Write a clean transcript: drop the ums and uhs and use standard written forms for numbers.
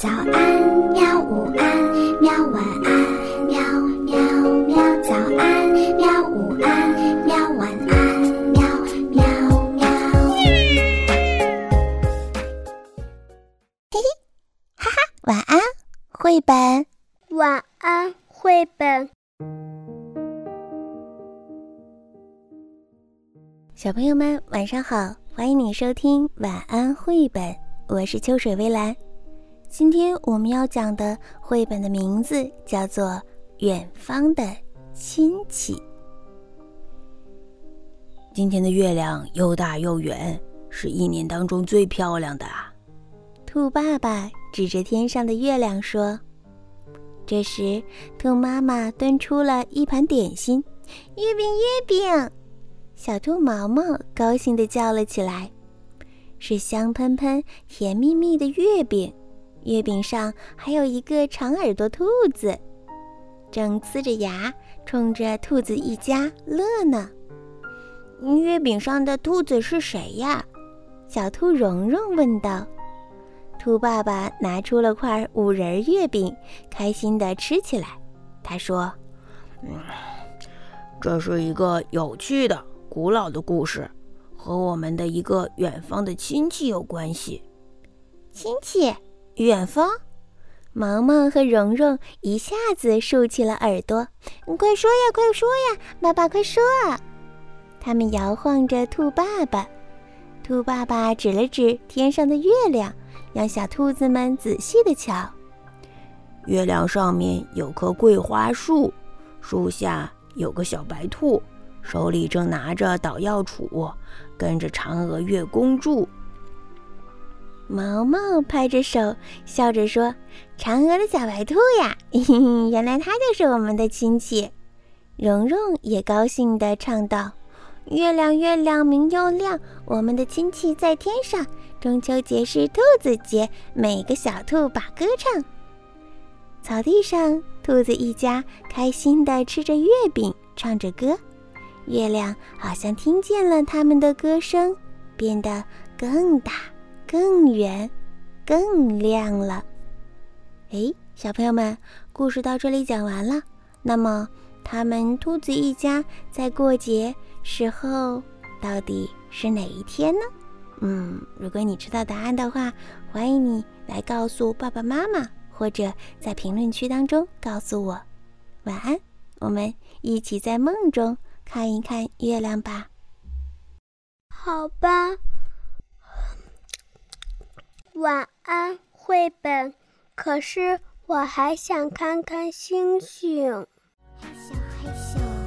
早安喵，午安喵，晚安喵喵喵，早安喵，午安喵，晚安喵喵喵。嘿嘿，哈哈，晚安绘本，晚安绘本。小朋友们晚上好，欢迎你收听晚安绘本，我是秋水微澜。今天我们要讲的绘本的名字叫做《远方的亲戚》。今天的月亮又大又圆，是一年当中最漂亮的啊！兔爸爸指着天上的月亮说。这时，兔妈妈端出了一盘点心，月饼月饼！小兔毛毛高兴地叫了起来，是香喷喷、甜蜜蜜的月饼。月饼上还有一个长耳朵兔子，正呲着牙冲着兔子一家乐呢。月饼上的兔子是谁呀？小兔蓉蓉问道。兔爸爸拿出了块五仁月饼，开心地吃起来。他说，这是一个有趣的古老的故事，和我们的一个远方的亲戚有关系。亲戚？远方？毛毛和蓉蓉一下子竖起了耳朵，快说呀快说呀，爸爸快说啊！他们摇晃着兔爸爸，兔爸爸指了指天上的月亮，让小兔子们仔细地瞧。月亮上面有棵桂花树，树下有个小白兔，手里正拿着捣药杵，跟着嫦娥月公主。毛毛拍着手笑着说，嫦娥的小白兔呀，呵呵，原来它就是我们的亲戚。蓉蓉也高兴地唱道，月亮月亮明又亮，我们的亲戚在天上，中秋节是兔子节，每个小兔把歌唱。草地上，兔子一家开心地吃着月饼，唱着歌。月亮好像听见了他们的歌声，变得更大更圆更亮了。小朋友们，故事到这里讲完了。那么他们兔子一家在过节时候到底是哪一天呢？如果你知道答案的话，欢迎你来告诉爸爸妈妈，或者在评论区当中告诉我。晚安，我们一起在梦中看一看月亮吧。好吧，晚安绘本，可是我还想看看星星。还想。